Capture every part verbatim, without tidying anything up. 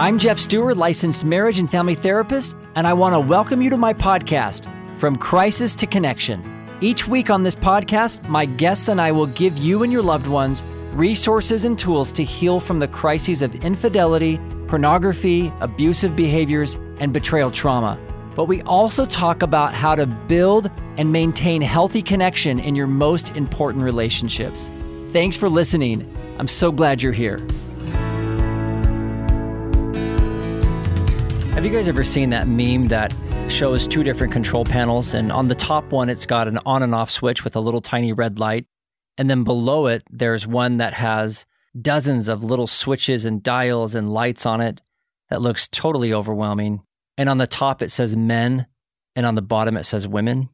I'm Jeff Stewart, licensed marriage and family therapist, and I want to welcome you to my podcast, From Crisis to Connection. Each week on this podcast, my guests and I will give you and your loved ones resources and tools to heal from the crises of infidelity, pornography, abusive behaviors, and betrayal trauma. But we also talk about how to build and maintain healthy connection in your most important relationships. Thanks for listening. I'm so glad you're here. Have you guys ever seen that meme that shows two different control panels, and on the top one, it's got an on and off switch with a little tiny red light, and then below it, there's one that has dozens of little switches and dials and lights on it that looks totally overwhelming, and on the top, it says men, and on the bottom, it says women?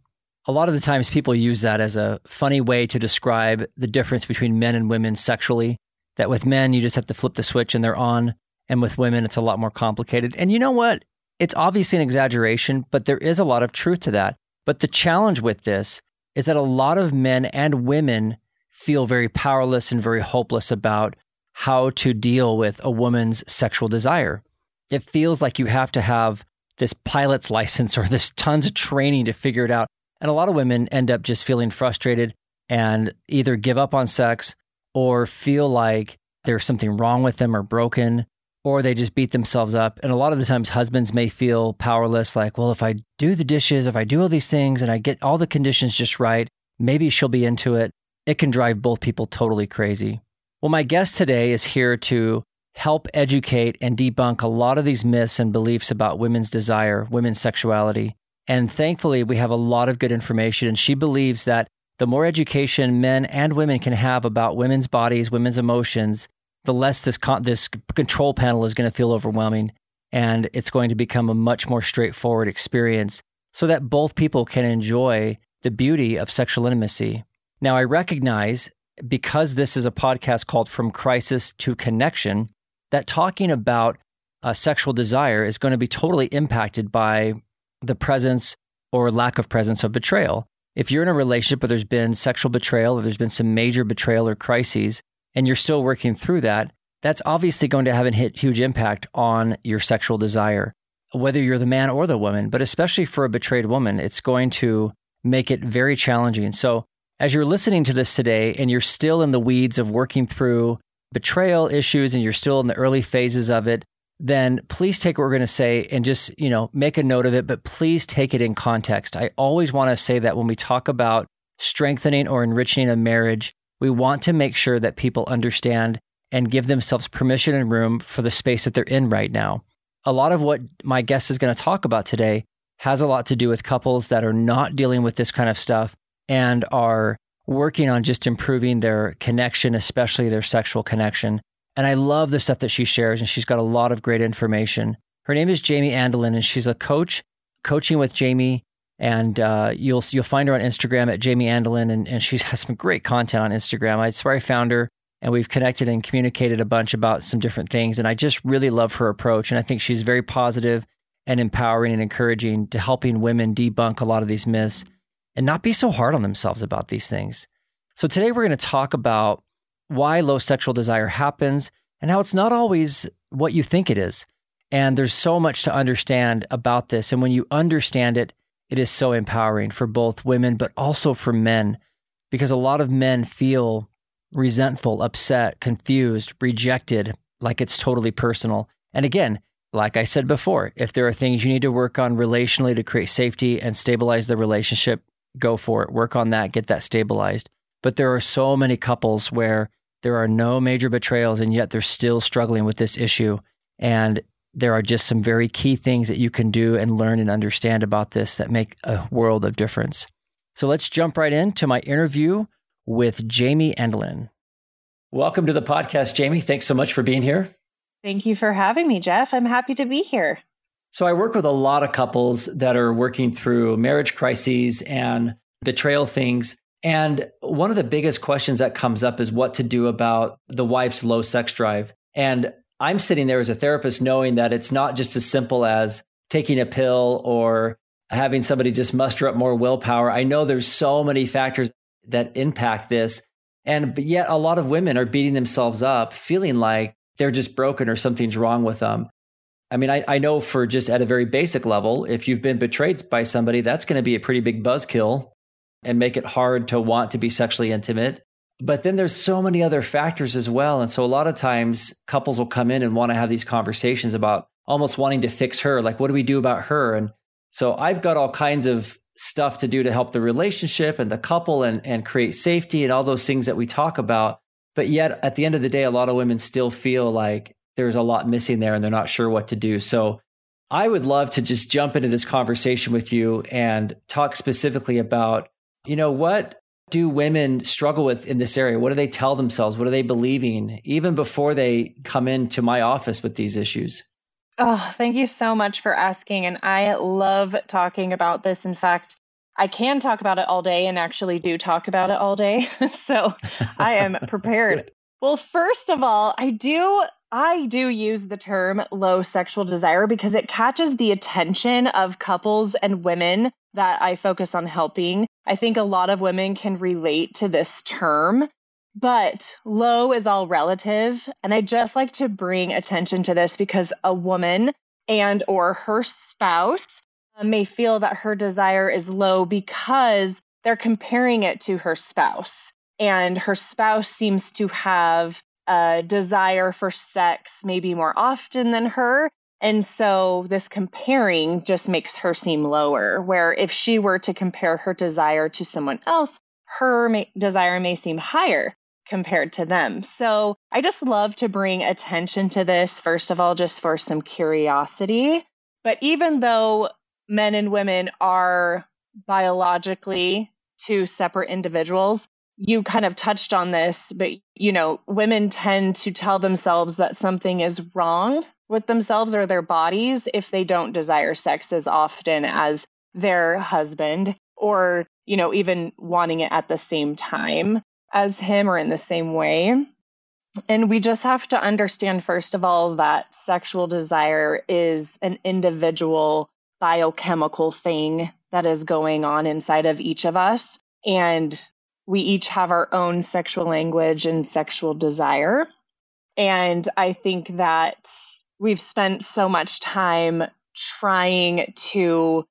A lot of the times, people use that as a funny way to describe the difference between men and women sexually, that with men, you just have to flip the switch and they're on. And with women, it's a lot more complicated. And you know what? It's obviously an exaggeration, but there is a lot of truth to that. But the challenge with this is that a lot of men and women feel very powerless and very hopeless about how to deal with a woman's sexual desire. It feels like you have to have this pilot's license or this tons of training to figure it out. And a lot of women end up just feeling frustrated and either give up on sex or feel like there's something wrong with them or broken, or they just beat themselves up. And a lot of the times husbands may feel powerless, like, well, if I do the dishes, if I do all these things and I get all the conditions just right, maybe she'll be into it. It can drive both people totally crazy. Well, my guest today is here to help educate and debunk a lot of these myths and beliefs about women's desire, women's sexuality. And thankfully, we have a lot of good information. And she believes that the more education men and women can have about women's bodies, women's emotions, the less this con- this control panel is going to feel overwhelming, and it's going to become a much more straightforward experience so that both people can enjoy the beauty of sexual intimacy. Now, I recognize, because this is a podcast called From Crisis to Connection, that talking about a sexual desire is going to be totally impacted by the presence or lack of presence of betrayal. If you're in a relationship where there's been sexual betrayal or there's been some major betrayal or crises, and you're still working through that, that's obviously going to have a huge impact on your sexual desire, whether you're the man or the woman, but especially for a betrayed woman, it's going to make it very challenging. So as you're listening to this today and you're still in the weeds of working through betrayal issues and you're still in the early phases of it, then please take what we're going to say and just, you know, make a note of it, but please take it in context. I always want to say that when we talk about strengthening or enriching a marriage, we want to make sure that people understand and give themselves permission and room for the space that they're in right now. A lot of what my guest is going to talk about today has a lot to do with couples that are not dealing with this kind of stuff and are working on just improving their connection, especially their sexual connection. And I love the stuff that she shares, and she's got a lot of great information. Her name is Jamie Andelin, and she's a coach, Coaching with Jamie. And uh, you'll you'll find her on Instagram at Jamie Andelin, and, and she has some great content on Instagram. That's where I found her, and we've connected and communicated a bunch about some different things. And I just really love her approach, and I think she's very positive and empowering and encouraging to helping women debunk a lot of these myths and not be so hard on themselves about these things. So today we're going to talk about why low sexual desire happens and how it's not always what you think it is. And there's so much to understand about this, and when you understand it, it is so empowering for both women, but also for men, because a lot of men feel resentful, upset, confused, rejected, like it's totally personal. And again, like I said before, if there are things you need to work on relationally to create safety and stabilize the relationship, go for it. Work on that, get that stabilized. But there are so many couples where there are no major betrayals, and yet they're still struggling with this issue. And there are just some very key things that you can do and learn and understand about this that make a world of difference. So let's jump right into my interview with Jamie Andelin. Welcome to the podcast, Jamie. Thanks so much for being here. Thank you for having me, Jeff. I'm happy to be here. So I work with a lot of couples that are working through marriage crises and betrayal things. And one of the biggest questions that comes up is what to do about the wife's low sex drive. And I'm sitting there as a therapist knowing that it's not just as simple as taking a pill or having somebody just muster up more willpower. I know there's so many factors that impact this. And but yet a lot of women are beating themselves up, feeling like they're just broken or something's wrong with them. I mean, I, I know for just at a very basic level, if you've been betrayed by somebody, that's going to be a pretty big buzzkill and make it hard to want to be sexually intimate. But then there's so many other factors as well. And so a lot of times couples will come in and want to have these conversations about almost wanting to fix her. Like, what do we do about her? And so I've got all kinds of stuff to do to help the relationship and the couple and, and create safety and all those things that we talk about. But yet at the end of the day, a lot of women still feel like there's a lot missing there and they're not sure what to do. So I would love to just jump into this conversation with you and talk specifically about, you know, what do women struggle with in this area? What do they tell themselves? What are they believing even before they come into my office with these issues? Oh, thank you so much for asking. And I love talking about this. In fact, I can talk about it all day and actually do talk about it all day. So I am prepared. Well, first of all, I do I do use the term low sexual desire because it catches the attention of couples and women that I focus on helping. I think a lot of women can relate to this term, but low is all relative. And I just like to bring attention to this because a woman and or her spouse may feel that her desire is low because they're comparing it to her spouse. And her spouse seems to have a desire for sex maybe more often than her. And so this comparing just makes her seem lower, where if she were to compare her desire to someone else, her may, desire may seem higher compared to them. So I just love to bring attention to this, first of all, just for some curiosity. But even though men and women are biologically two separate individuals, you kind of touched on this, but, you know, women tend to tell themselves that something is wrong with themselves or their bodies if they don't desire sex as often as their husband, or, you know, even wanting it at the same time as him or in the same way. And we just have to understand, first of all, that sexual desire is an individual biochemical thing that is going on inside of each of us. And we each have our own sexual language and sexual desire. And I think that we've spent so much time trying to,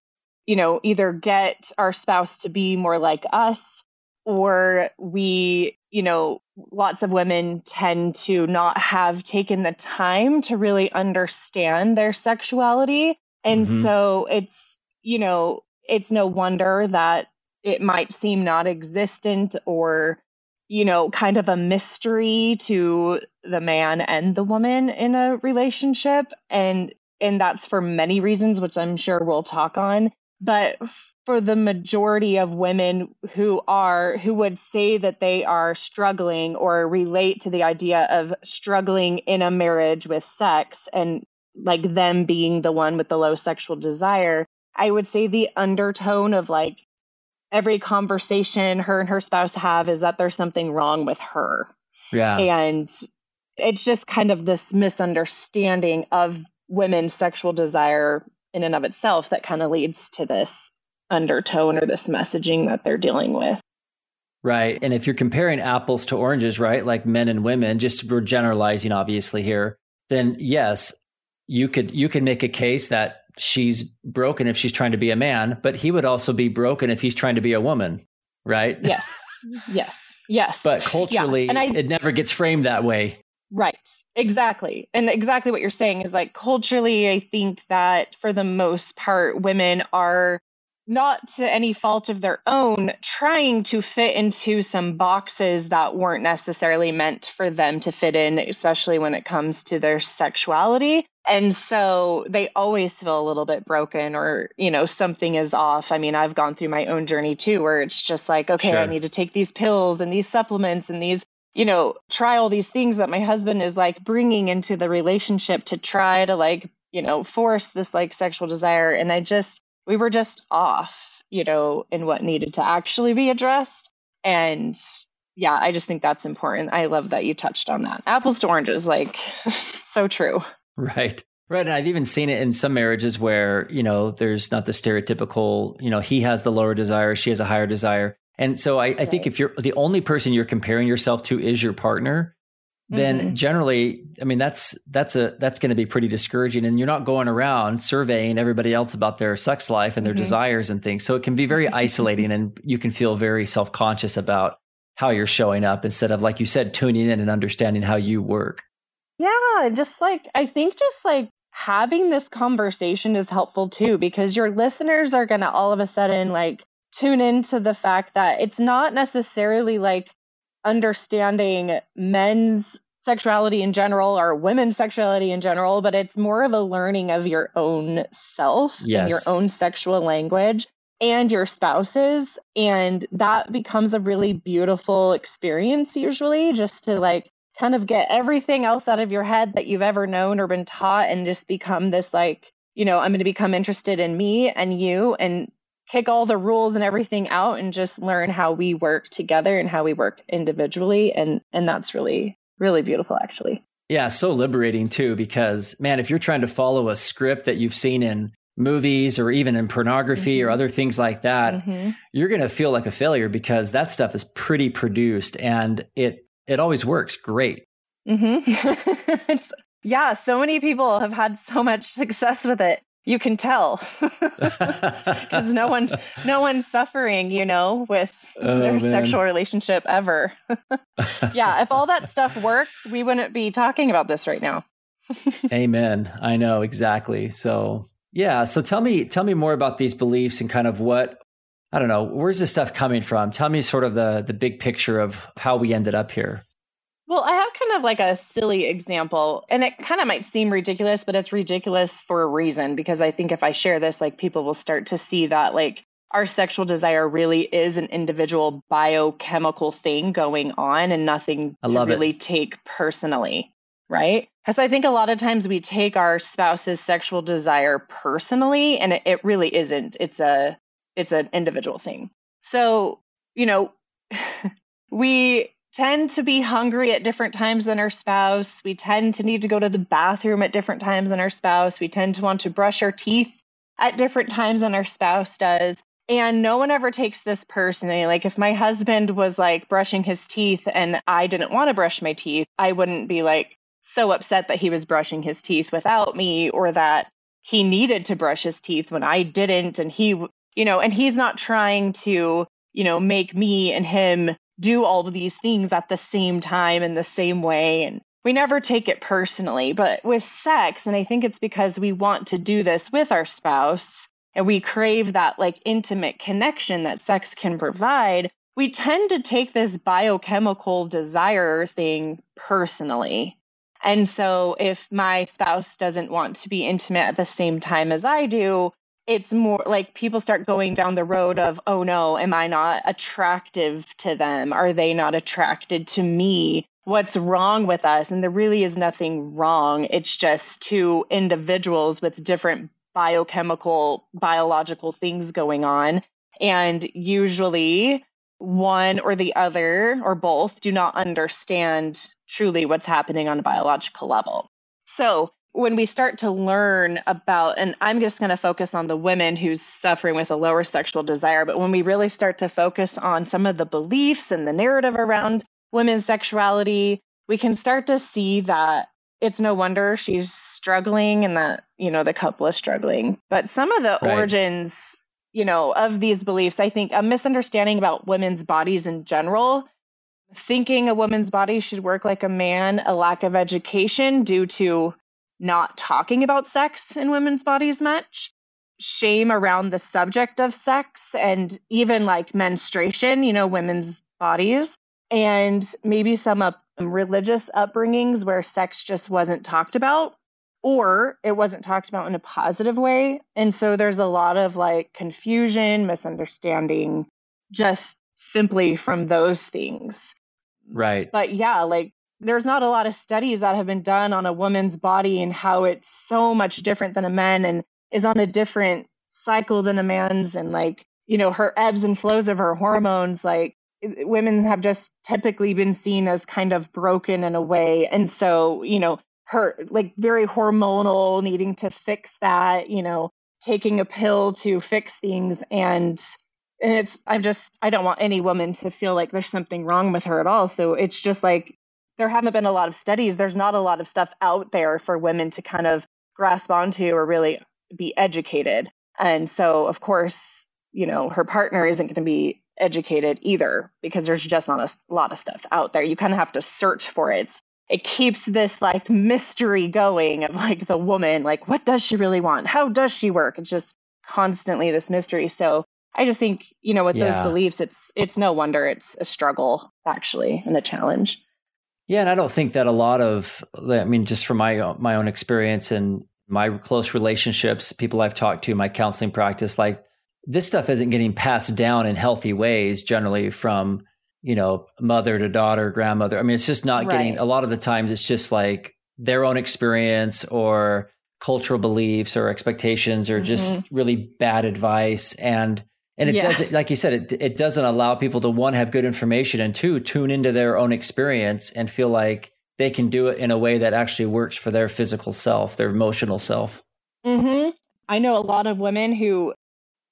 you know, either get our spouse to be more like us, or we, you know, lots of women tend to not have taken the time to really understand their sexuality. And mm-hmm. so it's, you know, it's no wonder that it might seem not existent or, you know, kind of a mystery to the man and the woman in a relationship. And and that's for many reasons, which I'm sure we'll talk on. But for the majority of women who are who would say that they are struggling or relate to the idea of struggling in a marriage with sex and like them being the one with the low sexual desire, I would say the undertone of like every conversation her and her spouse have is that there's something wrong with her. Yeah. And it's just kind of this misunderstanding of women's sexual desire in and of itself that kind of leads to this undertone or this messaging that they're dealing with. Right. And if you're comparing apples to oranges, right, like men and women, just we're generalizing obviously here, then yes, you could you could make a case that she's broken if she's trying to be a man, but he would also be broken if he's trying to be a woman, right? Yes, yes, yes. But culturally, yeah. and I, it never gets framed that way. Right, exactly. And exactly what you're saying is like culturally, I think that for the most part, women are not to any fault of their own trying to fit into some boxes that weren't necessarily meant for them to fit in, especially when it comes to their sexuality. And so they always feel a little bit broken or, you know, something is off. I mean, I've gone through my own journey too, where it's just like, okay, sure. I need to take these pills and these supplements and these you know, try all these things that my husband is like bringing into the relationship to try to like, you know, force this like sexual desire. And I just, we were just off, you know, in what needed to actually be addressed. And yeah, I just think that's important. I love that you touched on that. Apples to oranges, like so true. Right. Right. And I've even seen it in some marriages where, you know, there's not the stereotypical, you know, he has the lower desire, she has a higher desire. And so I, right. I think if you're the only person you're comparing yourself to is your partner, then mm-hmm. generally, I mean, that's, that's a, that's going to be pretty discouraging, and you're not going around surveying everybody else about their sex life and their mm-hmm. desires and things. So it can be very isolating, and you can feel very self-conscious about how you're showing up instead of, like you said, tuning in and understanding how you work. Yeah. Just like, I think just like having this conversation is helpful too, because your listeners are going to all of a sudden like tune into the fact that it's not necessarily like understanding men's sexuality in general or women's sexuality in general, but it's more of a learning of your own self yes. and your own sexual language and your spouse's. And that becomes a really beautiful experience usually, just to like kind of get everything else out of your head that you've ever known or been taught, and just become this like, you know, I'm going to become interested in me and you, and kick all the rules and everything out, and just learn how we work together and how we work individually. And and that's really, really beautiful, actually. Yeah. So liberating too, because man, if you're trying to follow a script that you've seen in movies or even in pornography mm-hmm. or other things like that, mm-hmm. you're going to feel like a failure, because that stuff is pretty produced and it, it always works great. Mm-hmm. it's, yeah. So many people have had so much success with it. You can tell because no one, no one's suffering, you know, with oh, their man. sexual relationship ever. Yeah. If all that stuff works, we wouldn't be talking about this right now. Amen. I know. Exactly. So, yeah. So tell me, tell me more about these beliefs and kind of what, I don't know, where's this stuff coming from? Tell me sort of the, the big picture of how we ended up here. Well, I have kind of like a silly example, and it kind of might seem ridiculous, but it's ridiculous for a reason, because I think if I share this, like people will start to see that like our sexual desire really is an individual biochemical thing going on and nothing I love to really it. take personally, right? Because I think a lot of times we take our spouse's sexual desire personally, and it, it really isn't. It's a, it's an individual thing. So, you know, we tend to be hungry at different times than our spouse. We tend to need to go to the bathroom at different times than our spouse. We tend to want to brush our teeth at different times than our spouse does. And no one ever takes this personally. Like if my husband was like brushing his teeth and I didn't want to brush my teeth, I wouldn't be like so upset that he was brushing his teeth without me, or that he needed to brush his teeth when I didn't. And he, you know, and he's not trying to, you know, make me and him do all of these things at the same time in the same way. And we never take it personally. But with sex, and I think it's because we want to do this with our spouse and we crave that like intimate connection that sex can provide, we tend to take this biochemical desire thing personally. And so if my spouse doesn't want to be intimate at the same time as I do, it's more like people start going down the road of, oh no, am I not attractive to them? Are they not attracted to me? What's wrong with us? And there really is nothing wrong. It's just two individuals with different biochemical, biological things going on. And usually one or the other or both do not understand truly what's happening on a biological level. So when we start to learn about, and I'm just going to focus on the women who's suffering with a lower sexual desire, but when we really start to focus on some of the beliefs and the narrative around women's sexuality, we can start to see that it's no wonder she's struggling and that, you know, the couple is struggling. But some of the right. origins, you know, of these beliefs, I think a misunderstanding about women's bodies in general, thinking a woman's body should work like a man, a lack of education due to not talking about sex in women's bodies much, shame around the subject of sex, and even like menstruation, you know, women's bodies, and maybe some up- religious upbringings where sex just wasn't talked about, or it wasn't talked about in a positive way. And so there's a lot of like confusion, misunderstanding, just simply from those things. Right. But yeah, like there's not a lot of studies that have been done on a woman's body and how it's so much different than a man and is on a different cycle than a man's, and like, you know, her ebbs and flows of her hormones, like women have just typically been seen as kind of broken in a way. And so, you know, her like very hormonal, needing to fix that, you know, taking a pill to fix things. And, and it's, I'm just, I don't want any woman to feel like there's something wrong with her at all. So it's just like, there haven't been a lot of studies. There's not a lot of stuff out there for women to kind of grasp onto or really be educated. And so of course, you know, her partner isn't going to be educated either because there's just not a lot of stuff out there. You kind of have to search for it. It keeps this like mystery going of like the woman, like what does she really want? How does she work? It's just constantly this mystery. So I just think, you know, with yeah. those beliefs, it's it's no wonder it's a struggle actually and a challenge. Yeah, and I don't think that a lot of, I mean, just from my my own experience and my close relationships, people I've talked to, my counseling practice, like this stuff isn't getting passed down in healthy ways generally from, you know, mother to daughter, grandmother. I mean, it's just not right. getting, a lot of the times it's just like their own experience or cultural beliefs or expectations or mm-hmm. just really bad advice. And, and it yeah. doesn't, like you said, it it doesn't allow people to one, have good information and two, tune into their own experience and feel like they can do it in a way that actually works for their physical self, their emotional self. Mm-hmm. I know a lot of women who,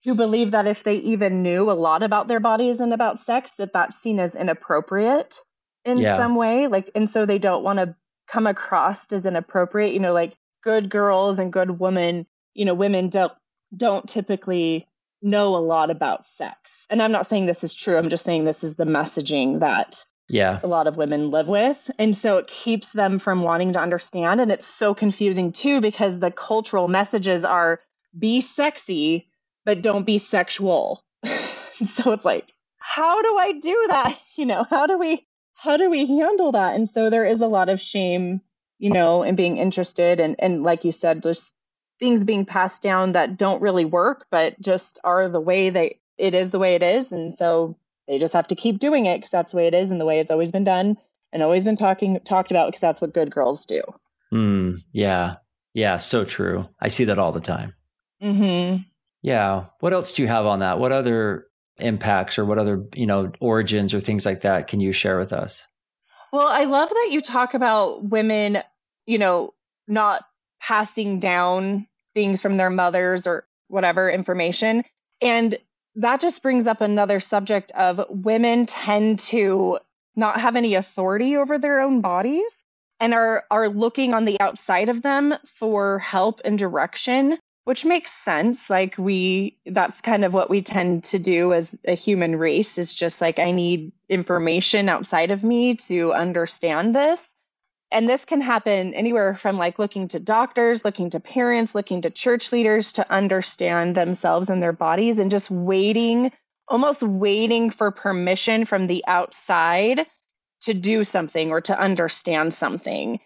who believe that if they even knew a lot about their bodies and about sex, that that's seen as inappropriate in yeah. some way. Like, and so they don't want to come across as inappropriate, you know, like good girls and good women, you know, women don't, don't typically know a lot about sex. And I'm not saying this is true. I'm just saying this is the messaging that yeah. a lot of women live with. And so it keeps them from wanting to understand. And it's so confusing too, because the cultural messages are be sexy, but don't be sexual. So it's like, how do I do that? You know, how do we, how do we handle that? And so there is a lot of shame, you know, in being interested. And, and like you said, just things being passed down that don't really work, but just are the way they, it is the way it is. And so they just have to keep doing it because that's the way it is and the way it's always been done and always been talking, talked about because that's what good girls do. Mm, yeah. Yeah. So true. I see that all the time. Mm-hmm. Yeah. What else do you have on that? What other impacts or what other, you know, origins or things like that can you share with us? Well, I love that you talk about women, you know, not passing down things from their mothers or whatever information. And that just brings up another subject of women tend to not have any authority over their own bodies and are, are looking on the outside of them for help and direction. Which makes sense. Like we, that's kind of what we tend to do as a human race is just like, I need information outside of me to understand this. And this can happen anywhere from like looking to doctors, looking to parents, looking to church leaders to understand themselves and their bodies and just waiting, almost waiting for permission from the outside to do something or to understand something.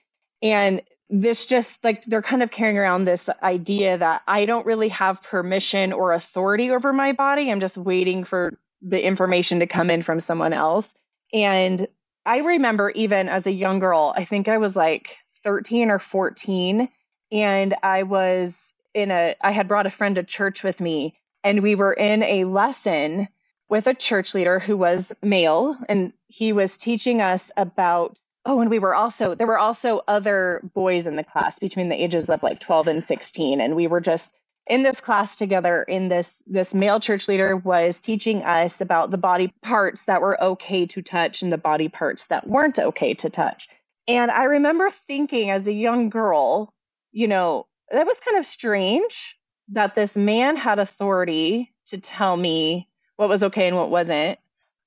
And this just like they're kind of carrying around this idea that I don't really have permission or authority over my body. I'm just waiting for the information to come in from someone else. And I remember even as a young girl, I think I was like thirteen or fourteen. And I was in a, I had brought a friend to church with me and we were in a lesson with a church leader who was male. And he was teaching us about Oh, and we were also, there were also other boys in the class between the ages of like twelve and sixteen. And we were just in this class together in this, this male church leader was teaching us about the body parts that were okay to touch and the body parts that weren't okay to touch. And I remember thinking as a young girl, you know, that was kind of strange that this man had authority to tell me what was okay and what wasn't.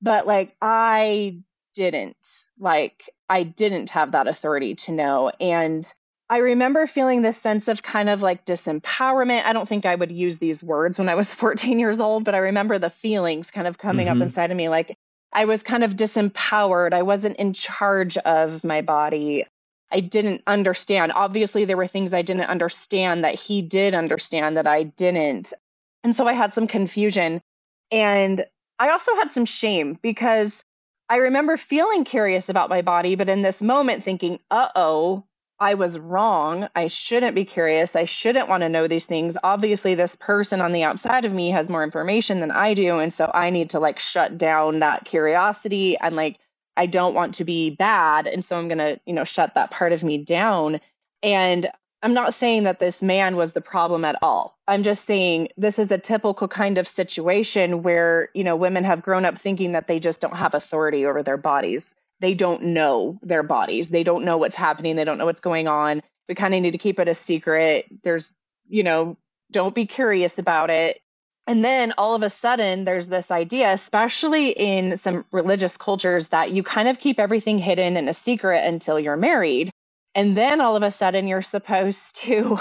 But like, I didn't like, I didn't have that authority to know. And I remember feeling this sense of kind of like disempowerment. I don't think I would use these words when I was fourteen years old, but I remember the feelings kind of coming mm-hmm. up inside of me. Like I was kind of disempowered. I wasn't in charge of my body. I didn't understand. Obviously, there were things I didn't understand that he did understand that I didn't. And so I had some confusion. And I also had some shame because I remember feeling curious about my body, but in this moment thinking, uh-oh, I was wrong. I shouldn't be curious. I shouldn't want to know these things. Obviously, this person on the outside of me has more information than I do. And so I need to like shut down that curiosity. And like, I don't want to be bad. And so I'm going to, you know, shut that part of me down. And I'm not saying that this man was the problem at all. I'm just saying this is a typical kind of situation where, you know, women have grown up thinking that they just don't have authority over their bodies. They don't know their bodies. They don't know what's happening. They don't know what's going on. We kind of need to keep it a secret. There's, you know, don't be curious about it. And then all of a sudden there's this idea, especially in some religious cultures, that you kind of keep everything hidden and a secret until you're married. And then all of a sudden you're supposed to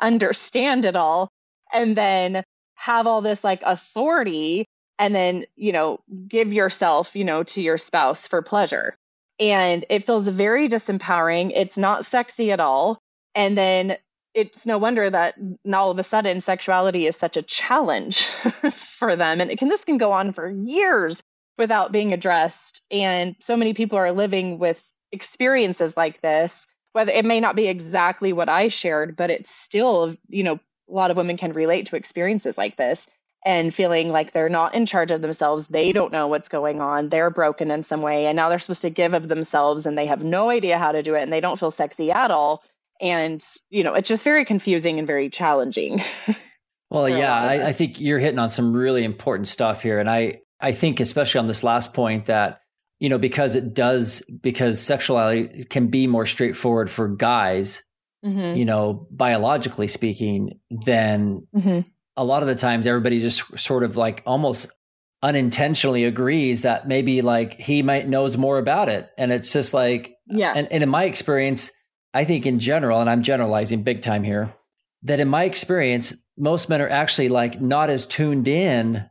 understand it all and then have all this like authority and then, you know, give yourself, you know, to your spouse for pleasure. And it feels very disempowering. It's not sexy at all. And then it's no wonder that all of a sudden sexuality is such a challenge for them. And it can, this can go on for years without being addressed. And so many people are living with experiences like this, whether it may not be exactly what I shared, but it's still, you know, a lot of women can relate to experiences like this. And feeling like they're not in charge of themselves. They don't know what's going on. They're broken in some way. And now they're supposed to give of themselves and they have no idea how to do it. And they don't feel sexy at all. And, you know, it's just very confusing and very challenging. Well, yeah, I, I think you're hitting on some really important stuff here. And I, I think especially on this last point that, you know, because it does, because sexuality can be more straightforward for guys, mm-hmm. you know, biologically speaking, than mm-hmm. a lot of the times everybody just sort of like almost unintentionally agrees that maybe like he might knows more about it. And it's just like, yeah. And, and in my experience, I think in general, and I'm generalizing big time here, that in my experience, most men are actually like not as tuned in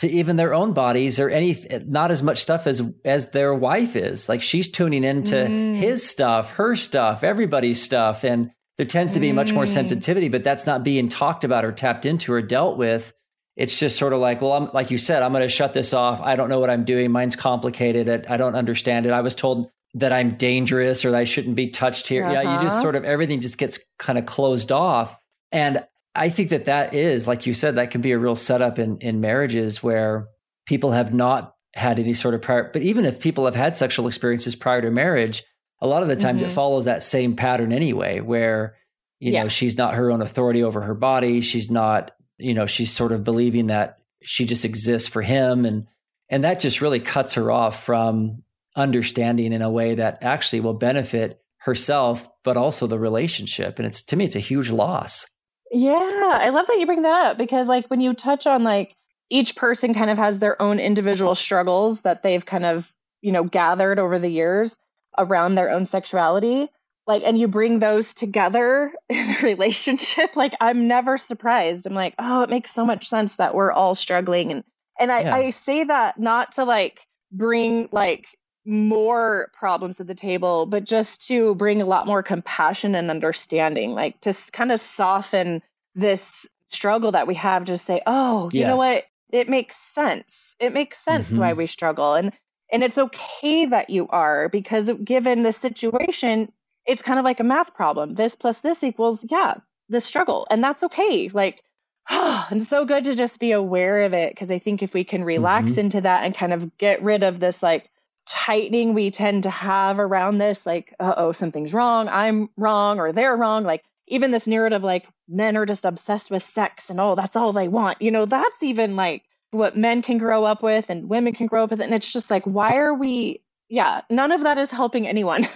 to even their own bodies or any, not as much stuff as, as their wife is. Like she's tuning into mm. his stuff, her stuff, everybody's stuff. And there tends to be much more sensitivity, but that's not being talked about or tapped into or dealt with. It's just sort of like, well, I'm, like you said, I'm going to shut this off. I don't know what I'm doing. Mine's complicated. I, I don't understand it. I was told that I'm dangerous or that I shouldn't be touched here. Uh-huh. Yeah, you just sort of, everything just gets kind of closed off. And I think that that is, like you said, that can be a real setup in, in marriages where people have not had any sort of prior, but even if people have had sexual experiences prior to marriage, a lot of the times mm-hmm. it follows that same pattern anyway, where, you yeah. know, she's not her own authority over her body. She's not, you know, she's sort of believing that she just exists for him. And, and that just really cuts her off from understanding in a way that actually will benefit herself, but also the relationship. And it's, to me, it's a huge loss. Yeah. I love that you bring that up because like when you touch on like each person kind of has their own individual struggles that they've kind of, you know, gathered over the years around their own sexuality, like, and you bring those together in a relationship, like, I'm never surprised. I'm like, oh, it makes so much sense that we're all struggling. And, and I, yeah. I say that not to like bring like more problems to the table, but just to bring a lot more compassion and understanding, like to kind of soften this struggle that we have to say, oh, you yes. know what? It makes sense. It makes sense mm-hmm. why we struggle. And And it's okay that you are, because given the situation, it's kind of like a math problem. This plus this equals, yeah, the struggle. And that's okay. Like, oh, it's so good to just be aware of it. Because I think if we can relax mm-hmm. into that and kind of get rid of this like tightening we tend to have around this, like, uh-oh, something's wrong. I'm wrong or they're wrong. Like even this narrative, like men are just obsessed with sex and oh, that's all they want. You know, that's even like what men can grow up with and women can grow up with. And it's just like, why are we, yeah, none of that is helping anyone.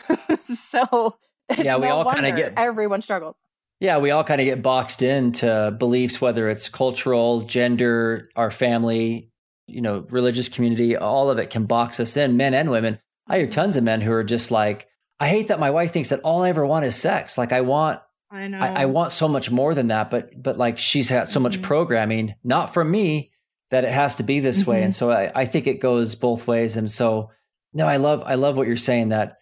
So yeah, we no all kind of get, everyone struggles. Yeah. We all kind of get boxed into beliefs, whether it's cultural, gender, our family, you know, religious community, all of it can box us in, men and women. I hear tons of men who are just like, I hate that my wife thinks that all I ever want is sex. Like I want, I know I, I want so much more than that, but, but like she's had so mm-hmm. much programming, not from me, that it has to be this mm-hmm. way. And so I, I think it goes both ways. And so, no, I love, I love what you're saying that,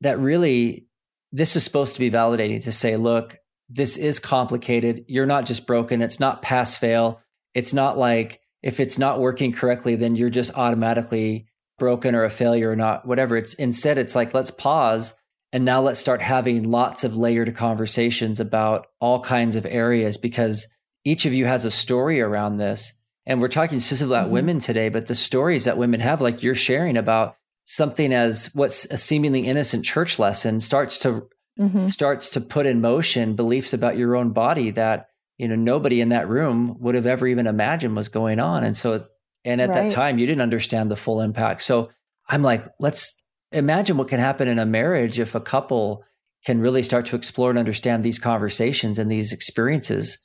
that really, this is supposed to be validating to say, look, this is complicated. You're not just broken. It's not pass fail. It's not like if it's not working correctly, then you're just automatically broken or a failure or not, whatever. It's instead, it's like, let's pause. And now let's start having lots of layered conversations about all kinds of areas, because each of you has a story around this. And we're talking specifically about mm-hmm. women today, but the stories that women have, like you're sharing about something as what's a seemingly innocent church lesson starts to mm-hmm. starts to put in motion beliefs about your own body that, you know, nobody in that room would have ever even imagined was going on. And so, and at right. that time, you didn't understand the full impact. So I'm like, let's imagine what can happen in a marriage if a couple can really start to explore and understand these conversations and these experiences.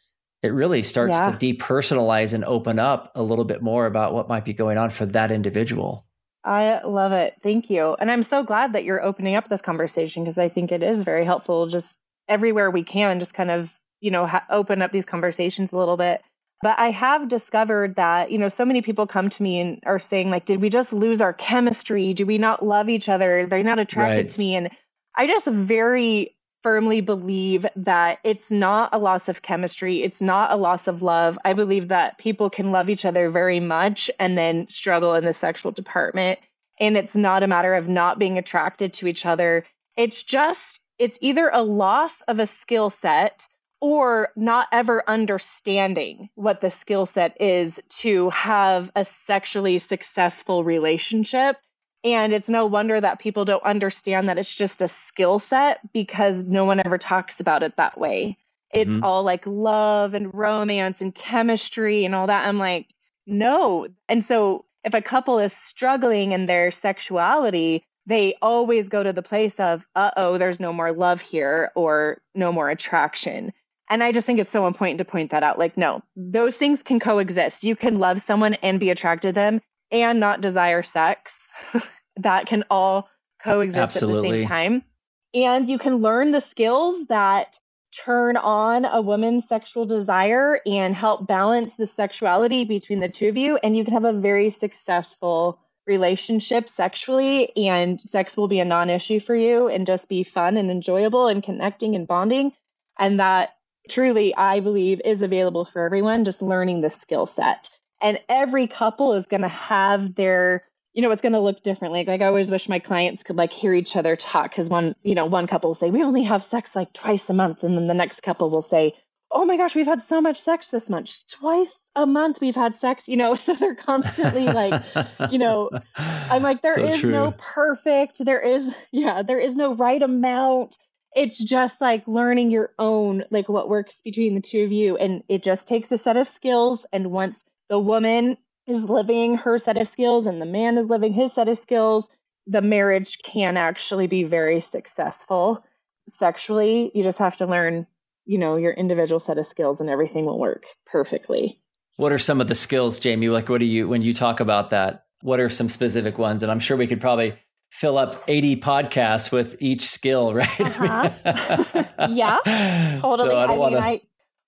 It really starts yeah. to depersonalize and open up a little bit more about what might be going on for that individual. I love it. Thank you. And I'm so glad that you're opening up this conversation, because I think it is very helpful, just everywhere we can, just kind of, you know, ha- open up these conversations a little bit. But I have discovered that, you know, so many people come to me and are saying, like, did we just lose our chemistry? Do we not love each other? They're not attracted right. to me. And I just very firmly believe that it's not a loss of chemistry. It's not a loss of love. I believe that people can love each other very much and then struggle in the sexual department. And it's not a matter of not being attracted to each other. It's just, it's either a loss of a skill set or not ever understanding what the skill set is to have a sexually successful relationship. And it's no wonder that people don't understand that it's just a skill set, because no one ever talks about it that way. It's mm-hmm. all like love and romance and chemistry and all that. I'm like, no. And so if a couple is struggling in their sexuality, they always go to the place of, uh-oh, there's no more love here or no more attraction. And I just think it's so important to point that out. Like, no, those things can coexist. You can love someone and be attracted to them and not desire sex. That can all coexist Absolutely. At the same time. And you can learn the skills that turn on a woman's sexual desire and help balance the sexuality between the two of you. And you can have a very successful relationship sexually, and sex will be a non-issue for you and just be fun and enjoyable and connecting and bonding. And that truly, I believe, is available for everyone, just learning the skill set. And every couple is going to have their, you know, it's going to look differently. Like, like I always wish my clients could like hear each other talk, because one, you know, one couple will say, we only have sex like twice a month. And then the next couple will say, oh my gosh, we've had so much sex this month. Twice a month we've had sex, you know, so they're constantly like, you know, I'm like, there so is true. No perfect. There is, yeah, there is no right amount. It's just like learning your own, like what works between the two of you. And it just takes a set of skills. And once the woman is living her set of skills and the man is living his set of skills, the marriage can actually be very successful sexually. You just have to learn, you know, your individual set of skills, and everything will work perfectly. What are some of the skills, Jamie? Like, what do you, when you talk about that, what are some specific ones? And I'm sure we could probably fill up eighty podcasts with each skill, right? Uh-huh. Yeah, totally. So I, don't I wanna... mean, I,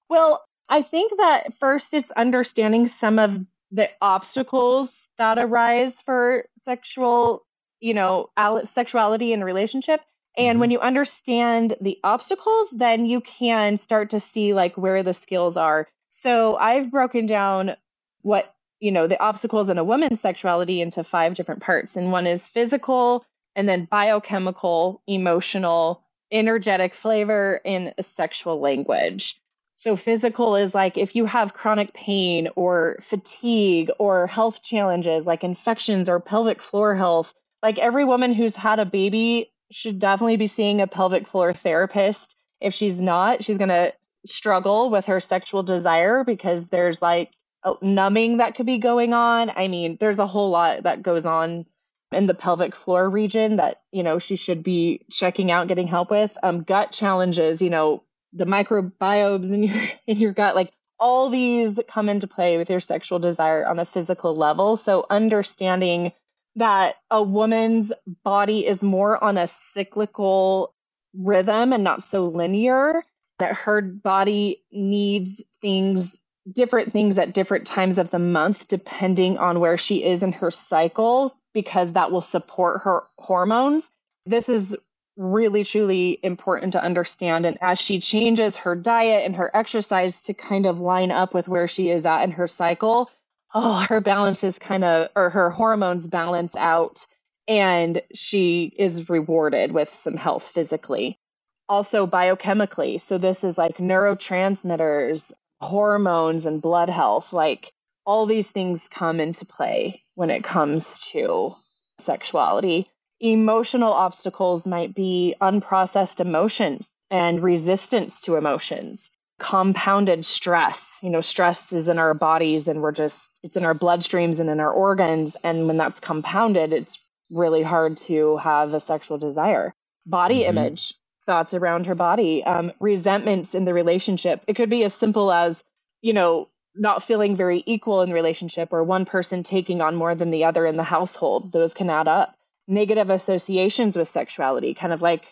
well, I think that first it's understanding some of the obstacles that arise for sexual, you know, sexuality in a relationship. And mm-hmm. when you understand the obstacles, then you can start to see like where the skills are. So I've broken down what, you know, the obstacles in a woman's sexuality into five different parts. And one is physical, and then biochemical, emotional, energetic flavor, and sexual language. So physical is like if you have chronic pain or fatigue or health challenges like infections or pelvic floor health. Like every woman who's had a baby should definitely be seeing a pelvic floor therapist. If she's not, she's going to struggle with her sexual desire, because there's like numbing that could be going on. I mean, there's a whole lot that goes on in the pelvic floor region that, you know, she should be checking out, getting help with. Um, gut challenges, you know, the microbiomes in your, in your gut, like all these come into play with your sexual desire on a physical level. So understanding that a woman's body is more on a cyclical rhythm and not so linear, that her body needs things, different things at different times of the month, depending on where she is in her cycle, because that will support her hormones. This is really, truly important to understand. And as she changes her diet and her exercise to kind of line up with where she is at in her cycle, oh, her balance is kind of, or her hormones balance out, and she is rewarded with some health physically. Also biochemically. So this is like neurotransmitters, hormones, and blood health. Like all these things come into play when it comes to sexuality. Emotional obstacles might be unprocessed emotions and resistance to emotions, compounded stress. You know, stress is in our bodies and we're just, it's in our bloodstreams and in our organs. And when that's compounded, it's really hard to have a sexual desire. Body mm-hmm. image, thoughts around her body, um, resentments in the relationship. It could be as simple as, you know, not feeling very equal in the relationship, or one person taking on more than the other in the household. Those can add up. Negative associations with sexuality, kind of like,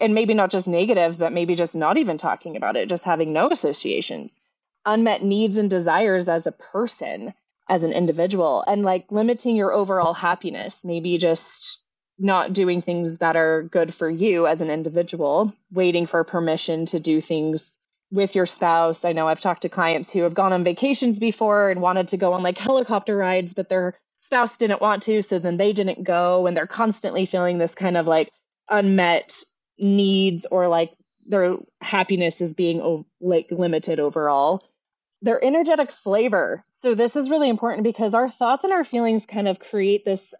and maybe not just negative, but maybe just not even talking about it, just having no associations. Unmet needs and desires as a person, as an individual, and like limiting your overall happiness, maybe just not doing things that are good for you as an individual, waiting for permission to do things with your spouse. I know I've talked to clients who have gone on vacations before and wanted to go on like helicopter rides, but their spouse didn't want to, so then they didn't go. And they're constantly feeling this kind of like unmet needs, or like their happiness is being like limited overall. Their energetic flavor. So this is really important because our thoughts and our feelings kind of create this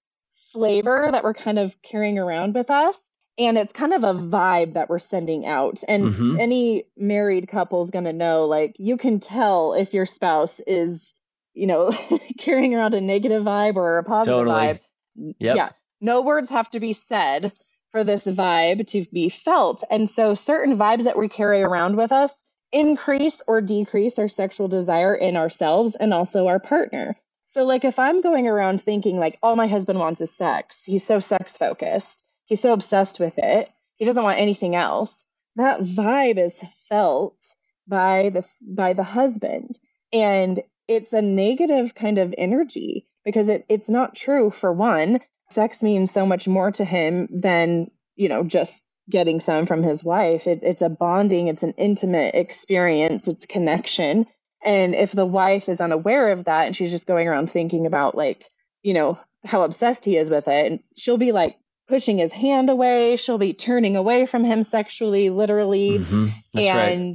flavor that we're kind of carrying around with us. And it's kind of a vibe that we're sending out. And mm-hmm. any married couple is going to know, like, you can tell if your spouse is, you know, carrying around a negative vibe or a positive totally. Vibe. Yep. Yeah. No words have to be said for this vibe to be felt. And so certain vibes that we carry around with us increase or decrease our sexual desire in ourselves and also our partner. So, like, if I'm going around thinking, like, all my husband wants is sex, he's so sex focused, he's so obsessed with it, he doesn't want anything else, that vibe is felt by the, by the husband. And it's a negative kind of energy because it, it's not true, for one. Sex means so much more to him than, you know, just getting some from his wife. It, it's a bonding, it's an intimate experience, it's connection. And if the wife is unaware of that and she's just going around thinking about, like, you know, how obsessed he is with it, and she'll be like, pushing his hand away, she'll be turning away from him sexually, literally. Mm-hmm. That's and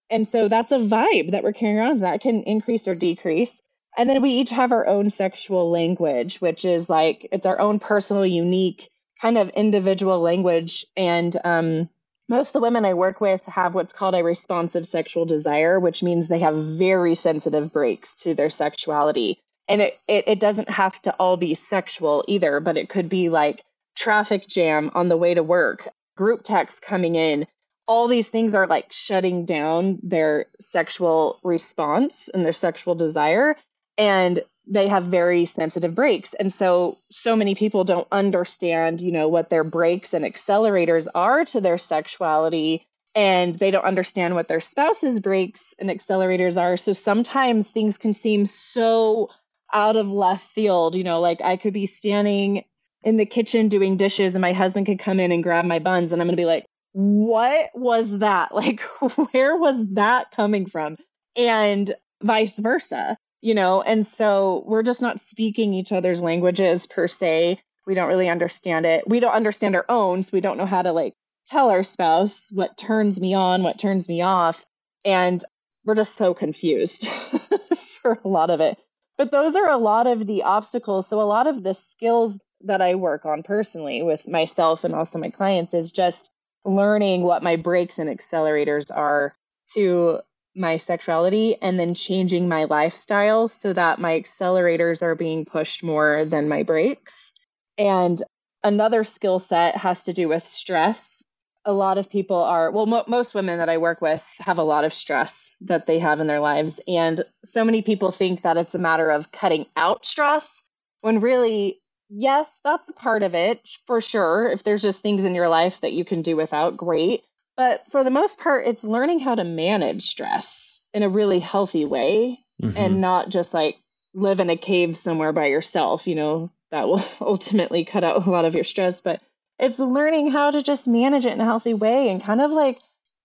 right. and so that's a vibe that we're carrying around that can increase or decrease. And then we each have our own sexual language, which is like, it's our own personal, unique kind of individual language. And um, most of the women I work with have what's called a responsive sexual desire, which means they have very sensitive breaks to their sexuality. And it, it, it doesn't have to all be sexual either, but it could be like traffic jam on the way to work, group texts coming in. All these things are like shutting down their sexual response and their sexual desire. And they have very sensitive breaks. And so, so many people don't understand, you know, what their breaks and accelerators are to their sexuality. And they don't understand what their spouse's breaks and accelerators are. So sometimes things can seem so out of left field, you know, like I could be standing in the kitchen doing dishes and my husband could come in and grab my buns, and I'm going to be like, what was that? Like, where was that coming from? And vice versa, you know? And so we're just not speaking each other's languages per se. We don't really understand it. We don't understand our own. So we don't know how to like tell our spouse what turns me on, what turns me off. And we're just so confused for a lot of it. But those are a lot of the obstacles. So a lot of the skills that I work on personally with myself and also my clients is just learning what my brakes and accelerators are to my sexuality, and then changing my lifestyle so that my accelerators are being pushed more than my brakes. And another skill set has to do with stress. A lot of people are, well, mo- most women that I work with have a lot of stress that they have in their lives. And so many people think that it's a matter of cutting out stress, when really, yes, that's a part of it for sure. If there's just things in your life that you can do without, great. But for the most part, it's learning how to manage stress in a really healthy way, mm-hmm. and not just like live in a cave somewhere by yourself, you know, that will ultimately cut out a lot of your stress. But it's learning how to just manage it in a healthy way and kind of like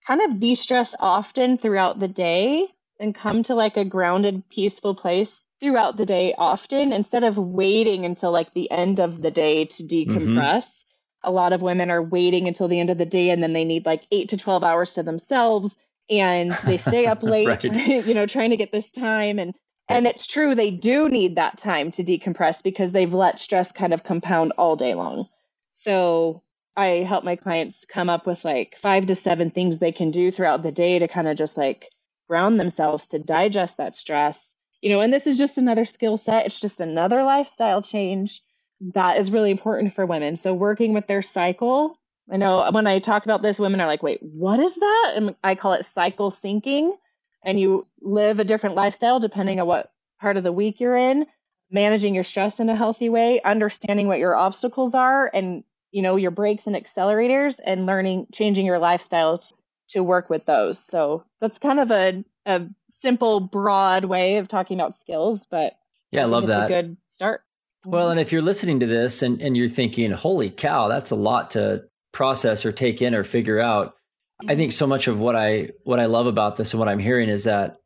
kind of de-stress often throughout the day and come to like a grounded, peaceful place throughout the day often, instead of waiting until like the end of the day to decompress. Mm-hmm. A lot of women are waiting until the end of the day, and then they need like eight to twelve hours to themselves, and they stay up late, right. you know, trying to get this time. And, and it's true, they do need that time to decompress because they've let stress kind of compound all day long. So I help my clients come up with like five to seven things they can do throughout the day to kind of just like ground themselves to digest that stress. You know, and this is just another skill set. It's just another lifestyle change that is really important for women. So working with their cycle, I know when I talk about this, women are like, wait, what is that? And I call it cycle syncing. And you live a different lifestyle depending on what part of the week you're in, managing your stress in a healthy way, understanding what your obstacles are and, you know, your brakes and accelerators, and learning, changing your lifestyles to work with those. So that's kind of a a simple, broad way of talking about skills, but yeah, I love that. It's a good start. Well, and if you're listening to this and, and you're thinking, holy cow, that's a lot to process or take in or figure out. I think so much of what I, what I love about this and what I'm hearing is that,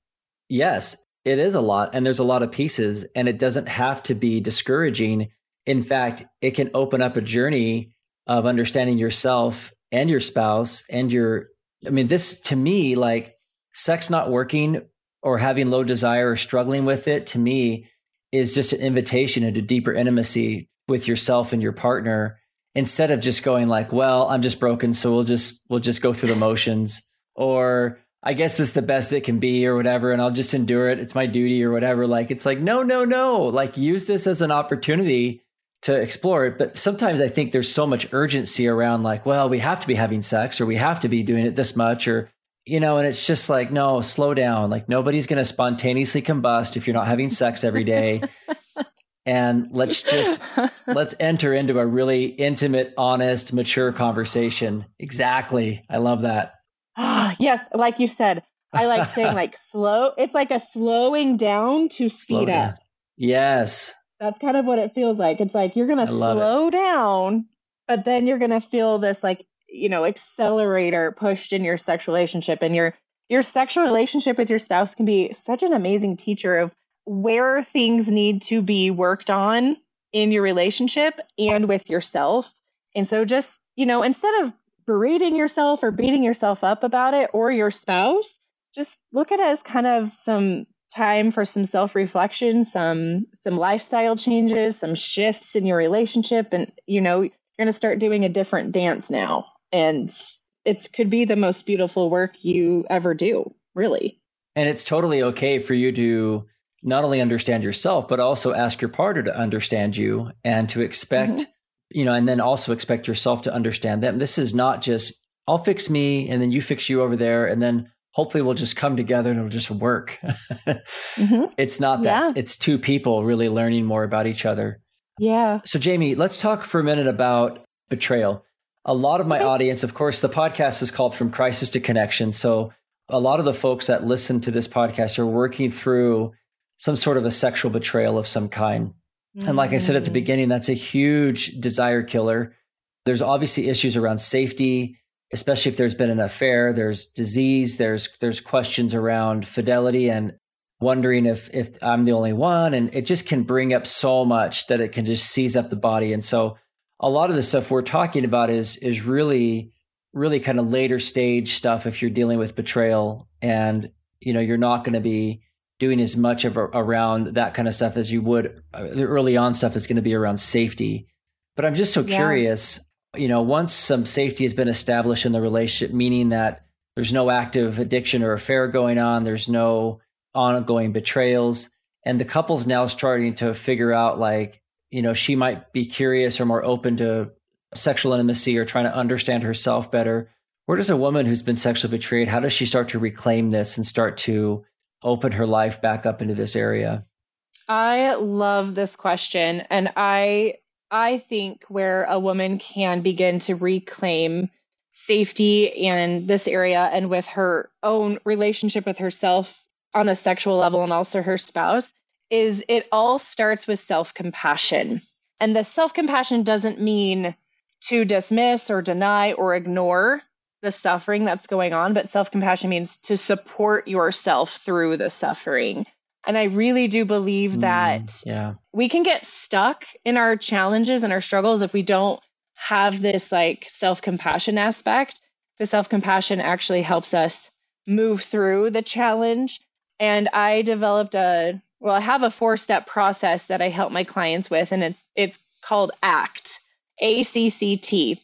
yes, it is a lot and there's a lot of pieces, and it doesn't have to be discouraging. In fact, it can open up a journey of understanding yourself and your spouse and your, I mean, this to me, like, sex not working or having low desire or struggling with it, to me, is just an invitation into deeper intimacy with yourself and your partner, instead of just going like, well, I'm just broken, so we'll just we'll just go through the motions, or I guess it's the best it can be or whatever, and I'll just endure it. It's my duty or whatever. Like, it's like, no, no, no. Like, use this as an opportunity to explore it. But sometimes I think there's so much urgency around like, well, we have to be having sex, or we have to be doing it this much, or you know, and it's just like, no, slow down. Like, nobody's going to spontaneously combust if you're not having sex every day. And let's just, let's enter into a really intimate, honest, mature conversation. Exactly. I love that. Ah, yes. Like you said, I like saying like slow, it's like a slowing down to speed up. Yes. That's kind of what it feels like. It's like, you're going to slow down, but then you're going to feel this like, you know, accelerator pushed in your sexual relationship. And your, your sexual relationship with your spouse can be such an amazing teacher of where things need to be worked on in your relationship and with yourself. And so just, you know, instead of berating yourself or beating yourself up about it or your spouse, just look at it as kind of some time for some self-reflection, some, some lifestyle changes, some shifts in your relationship. And, you know, you're going to start doing a different dance now. And it could be the most beautiful work you ever do, really. And it's totally okay for you to not only understand yourself, but also ask your partner to understand you, and to expect, mm-hmm. you know, and then also expect yourself to understand them. This is not just, I'll fix me and then you fix you over there, and then hopefully we'll just come together and it'll just work. mm-hmm. It's not that. Yeah. It's two people really learning more about each other. Yeah. So Jamie, let's talk for a minute about betrayal. A lot of my audience, of course, the podcast is called From Crisis to Connection. So a lot of the folks that listen to this podcast are working through some sort of a sexual betrayal of some kind. Mm-hmm. And like I said at the beginning, that's a huge desire killer. There's obviously issues around safety, especially if there's been an affair, there's disease, there's there's questions around fidelity and wondering if if I'm the only one. And it just can bring up so much that it can just seize up the body. And so a lot of the stuff we're talking about is is really, really kind of later stage stuff if you're dealing with betrayal, and you know, you're not going to be doing as much of a, around that kind of stuff as you would. The early on stuff is going to be around safety. But I'm just so yeah. curious, you know, once some safety has been established in the relationship, meaning that there's no active addiction or affair going on, there's no ongoing betrayals, and the couple's now starting to figure out like, you know, she might be curious or more open to sexual intimacy or trying to understand herself better. Where does a woman who's been sexually betrayed, how does she start to reclaim this and start to open her life back up into this area? I love this question. And I, I think where a woman can begin to reclaim safety and this area, and with her own relationship with herself on a sexual level and also her spouse, is it all starts with self-compassion. And the self-compassion doesn't mean to dismiss or deny or ignore the suffering that's going on, but self-compassion means to support yourself through the suffering. And I really do believe that mm, yeah. we can get stuck in our challenges and our struggles if we don't have this like self-compassion aspect. The self-compassion actually helps us move through the challenge. And I developed a, well, I have a four-step process that I help my clients with, and it's it's called ACT, A C C T.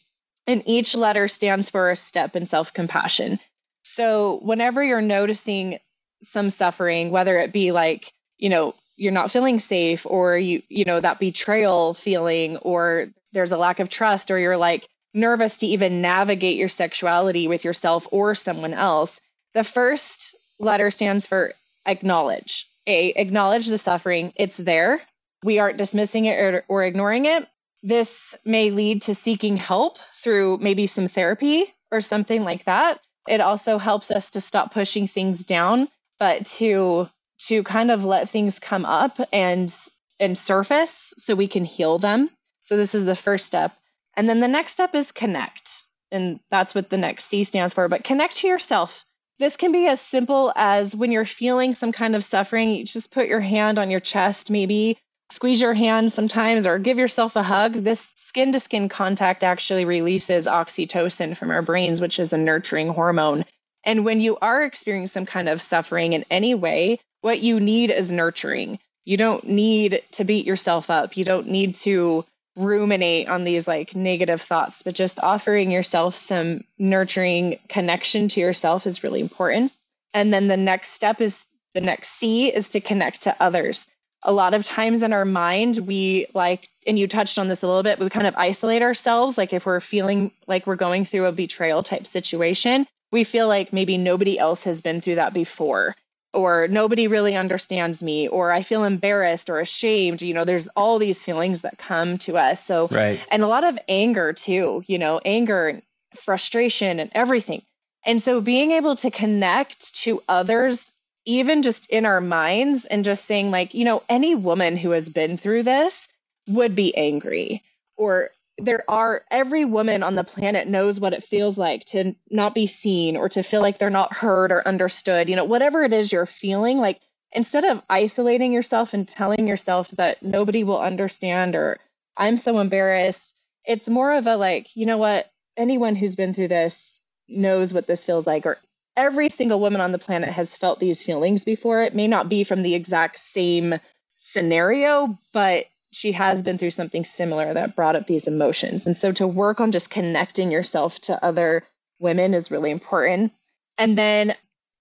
And each letter stands for a step in self-compassion. So whenever you're noticing some suffering, whether it be like, you know, you're not feeling safe, or you, you know, that betrayal feeling, or there's a lack of trust, or you're like nervous to even navigate your sexuality with yourself or someone else. The first letter stands for acknowledge. A, acknowledge the suffering. It's there. We aren't dismissing it or, or ignoring it. This may lead to seeking help through maybe some therapy or something like that. It also helps us to stop pushing things down, but to to kind of let things come up and and surface so we can heal them. So this is the first step. And then the next step is connect. And that's what the next C stands for, but connect to yourself. This can be as simple as when you're feeling some kind of suffering, you just put your hand on your chest, maybe squeeze your hand sometimes, or give yourself a hug. This skin-to-skin contact actually releases oxytocin from our brains, which is a nurturing hormone. And when you are experiencing some kind of suffering in any way, what you need is nurturing. You don't need to beat yourself up. You don't need to ruminate on these like negative thoughts, but just offering yourself some nurturing connection to yourself is really important. And then the next step is the next C is to connect to others. A lot of times in our mind, we like, and you touched on this a little bit, we kind of isolate ourselves. Like if we're feeling like we're going through a betrayal type situation, we feel like maybe nobody else has been through that before, or nobody really understands me, or I feel embarrassed or ashamed. You know, there's all these feelings that come to us. So, right. And a lot of anger too, you know, anger and frustration and everything. And so being able to connect to others, even just in our minds, and just saying like, you know, any woman who has been through this would be angry, or there are, every woman on the planet knows what it feels like to not be seen or to feel like they're not heard or understood, you know, whatever it is you're feeling, like instead of isolating yourself and telling yourself that nobody will understand, or I'm so embarrassed, it's more of a like, you know what, anyone who's been through this knows what this feels like, or every single woman on the planet has felt these feelings before. It may not be from the exact same scenario, but she has been through something similar that brought up these emotions. And so to work on just connecting yourself to other women is really important. And then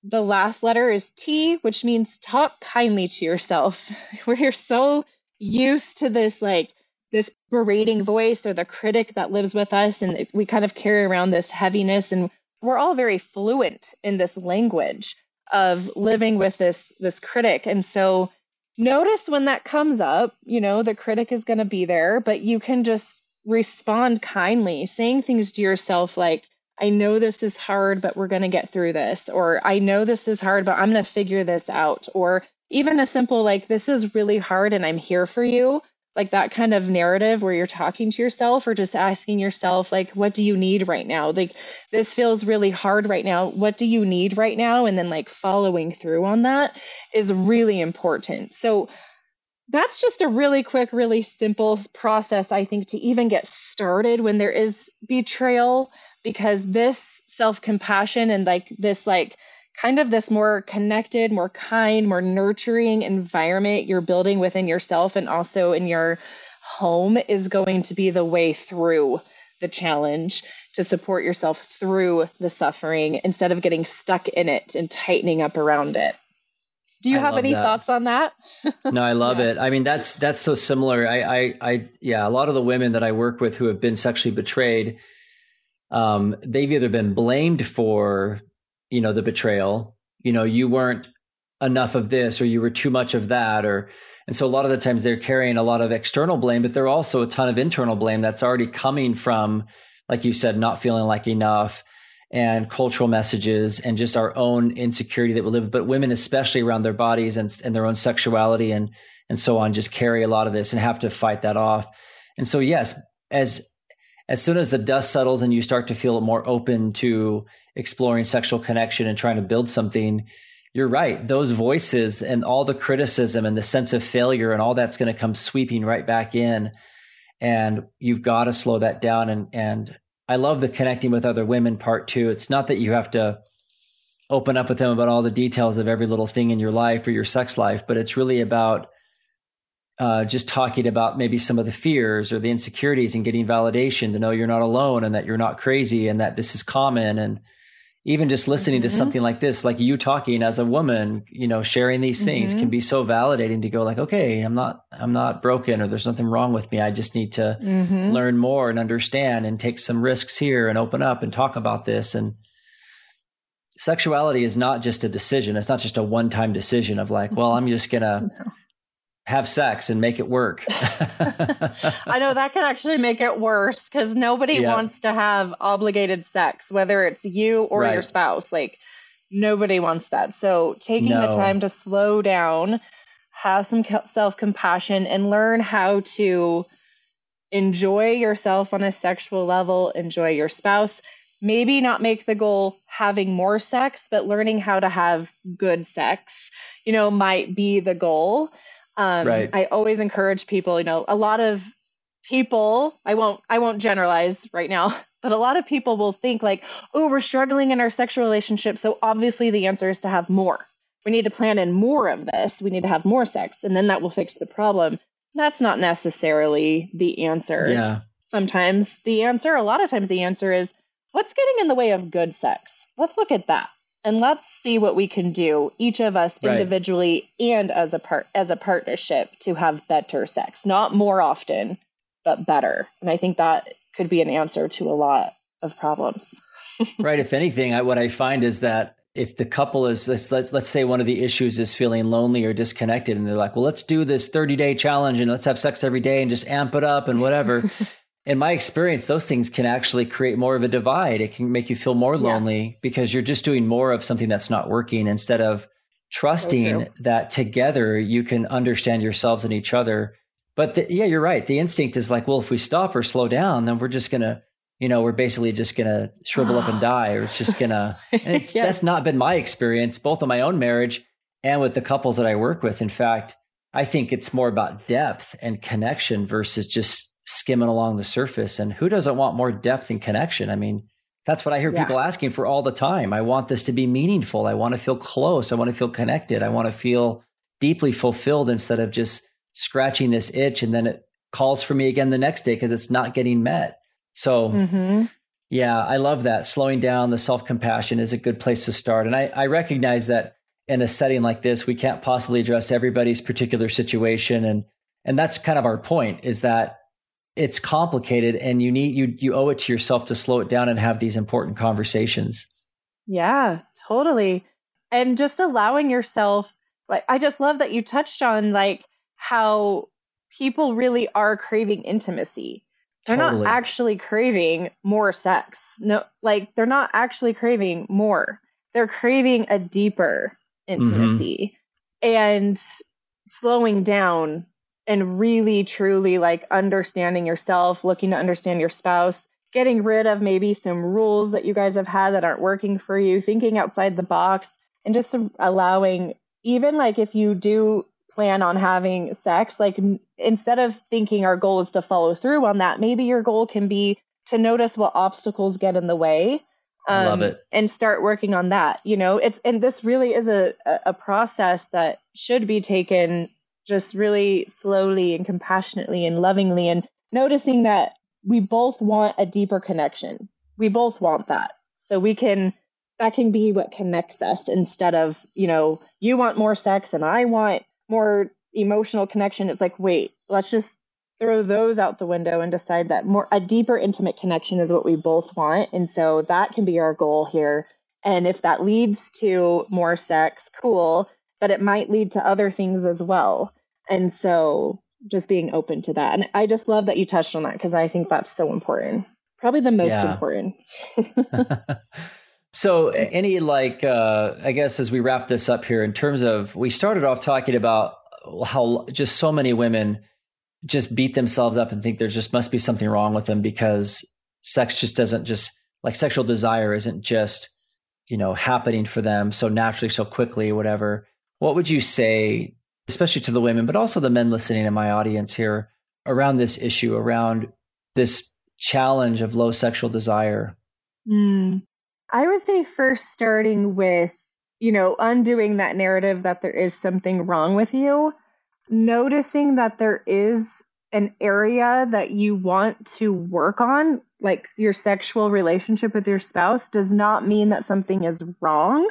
the last letter is T, which means talk kindly to yourself. We're so used to this, like this berating voice or the critic that lives with us. And we kind of carry around this heaviness, and we're all very fluent in this language of living with this, this critic. And so notice when that comes up, you know, the critic is going to be there, but you can just respond kindly, saying things to yourself like, I know this is hard, but we're going to get through this. Or I know this is hard, but I'm going to figure this out. Or even a simple, like, this is really hard and I'm here for you. Like that kind of narrative where you're talking to yourself, or just asking yourself, like, what do you need right now? Like, this feels really hard right now. What do you need right now? And then like following through on that is really important. So that's just a really quick, really simple process, I think, to even get started when there is betrayal, because this self-compassion and like this, like kind of this more connected, more kind, more nurturing environment you're building within yourself and also in your home is going to be the way through the challenge to support yourself through the suffering instead of getting stuck in it and tightening up around it. Do you I have any that. thoughts on that? No, I love yeah. it. I mean, that's, that's so similar. I, I, I, yeah, a lot of the women that I work with who have been sexually betrayed, um, they've either been blamed for, you know, the betrayal, you know, you weren't enough of this, or you were too much of that. Or, and so a lot of the times they're carrying a lot of external blame, but they're also a ton of internal blame that's already coming from, like you said, not feeling like enough and cultural messages and just our own insecurity that we live with. But women, especially around their bodies and, and their own sexuality and, and so on, just carry a lot of this and have to fight that off. And so, yes, as, as soon as the dust settles and you start to feel more open to exploring sexual connection and trying to build something, you're right. Those voices and all the criticism and the sense of failure and all that's going to come sweeping right back in. And you've got to slow that down. And, and I love the connecting with other women part too. It's not that you have to open up with them about all the details of every little thing in your life or your sex life, but it's really about uh, just talking about maybe some of the fears or the insecurities and getting validation to know you're not alone and that you're not crazy and that this is common. And even just listening mm-hmm. to something like this, like you talking as a woman, you know, sharing these things mm-hmm. can be so validating to go like, okay, I'm not, I'm not broken or there's nothing wrong with me. I just need to mm-hmm. learn more and understand and take some risks here and open up and talk about this. And sexuality is not just a decision. It's not just a one-time decision of like, well, I'm just going to no. have sex and make it work. I know that can actually make it worse because nobody yeah. wants to have obligated sex, whether it's you or right. your spouse. Like nobody wants that. So taking no. the time to slow down, have some self-compassion and learn how to enjoy yourself on a sexual level, enjoy your spouse, maybe not make the goal having more sex, but learning how to have good sex, you know, might be the goal. Um, right. I always encourage people, you know, a lot of people, I won't, I won't generalize right now, but a lot of people will think like, oh, we're struggling in our sexual relationship. So obviously the answer is to have more. We need to plan in more of this. We need to have more sex and then that will fix the problem. That's not necessarily the answer. Yeah. Sometimes the answer, a lot of times the answer is what's getting in the way of good sex. Let's look at that. And let's see what we can do, each of us individually right. and as a part as a partnership to have better sex, not more often, but better. And I think that could be an answer to a lot of problems. Right. If anything, I, what I find is that if the couple is let's, let's let's say one of the issues is feeling lonely or disconnected, and they're like, well, let's do this thirty day challenge and let's have sex every day and just amp it up and whatever. In my experience, those things can actually create more of a divide. It can make you feel more lonely yeah. because you're just doing more of something that's not working instead of trusting that together you can understand yourselves and each other. But the, yeah, you're right. The instinct is like, well, if we stop or slow down, then we're just going to, you know, we're basically just going to shrivel up and die, or it's just going to, yes. that's not been my experience, both in my own marriage and with the couples that I work with. In fact, I think it's more about depth and connection versus just skimming along the surface. And who doesn't want more depth and connection? I mean, that's what I hear yeah. people asking for all the time. I want this to be meaningful. I want to feel close. I want to feel connected. I want to feel deeply fulfilled instead of just scratching this itch. And then it calls for me again the next day because it's not getting met. So mm-hmm. yeah, I love that. Slowing down, the self-compassion is a good place to start. And I, I recognize that in a setting like this, we can't possibly address everybody's particular situation. And, and that's kind of our point, is that it's complicated and you need, you, you owe it to yourself to slow it down and have these important conversations. Yeah, totally. And just allowing yourself, like, I just love that you touched on like how people really are craving intimacy. They're totally. Not actually craving more sex. No, like they're not actually craving more. They're craving a deeper intimacy mm-hmm. and slowing down and really, truly like understanding yourself, looking to understand your spouse, getting rid of maybe some rules that you guys have had that aren't working for you, thinking outside the box, and just allowing, even like if you do plan on having sex, like instead of thinking our goal is to follow through on that, maybe your goal can be to notice what obstacles get in the way um, Love it. And start working on that. You know, it's, and this really is a, a process that should be taken just really slowly and compassionately and lovingly, and noticing that we both want a deeper connection. We both want that. So we can, that can be what connects us instead of, you know, you want more sex and I want more emotional connection. It's like, wait, let's just throw those out the window and decide that more, a deeper intimate connection is what we both want. And so that can be our goal here. And if that leads to more sex, cool. But it might lead to other things as well. And so just being open to that. And I just love that you touched on that because I think that's so important. Probably the most yeah. important. So any like, uh, I guess, as we wrap this up here, in terms of, we started off talking about how just so many women just beat themselves up and think there just must be something wrong with them because sex just doesn't just like sexual desire isn't just you know, happening for them so naturally, so quickly, whatever. What would you say, especially to the women, but also the men listening in my audience here, around this issue, around this challenge of low sexual desire? Mm. I would say first starting with, you know, undoing that narrative that there is something wrong with you, noticing that there is an area that you want to work on, like your sexual relationship with your spouse does not mean that something is wrong.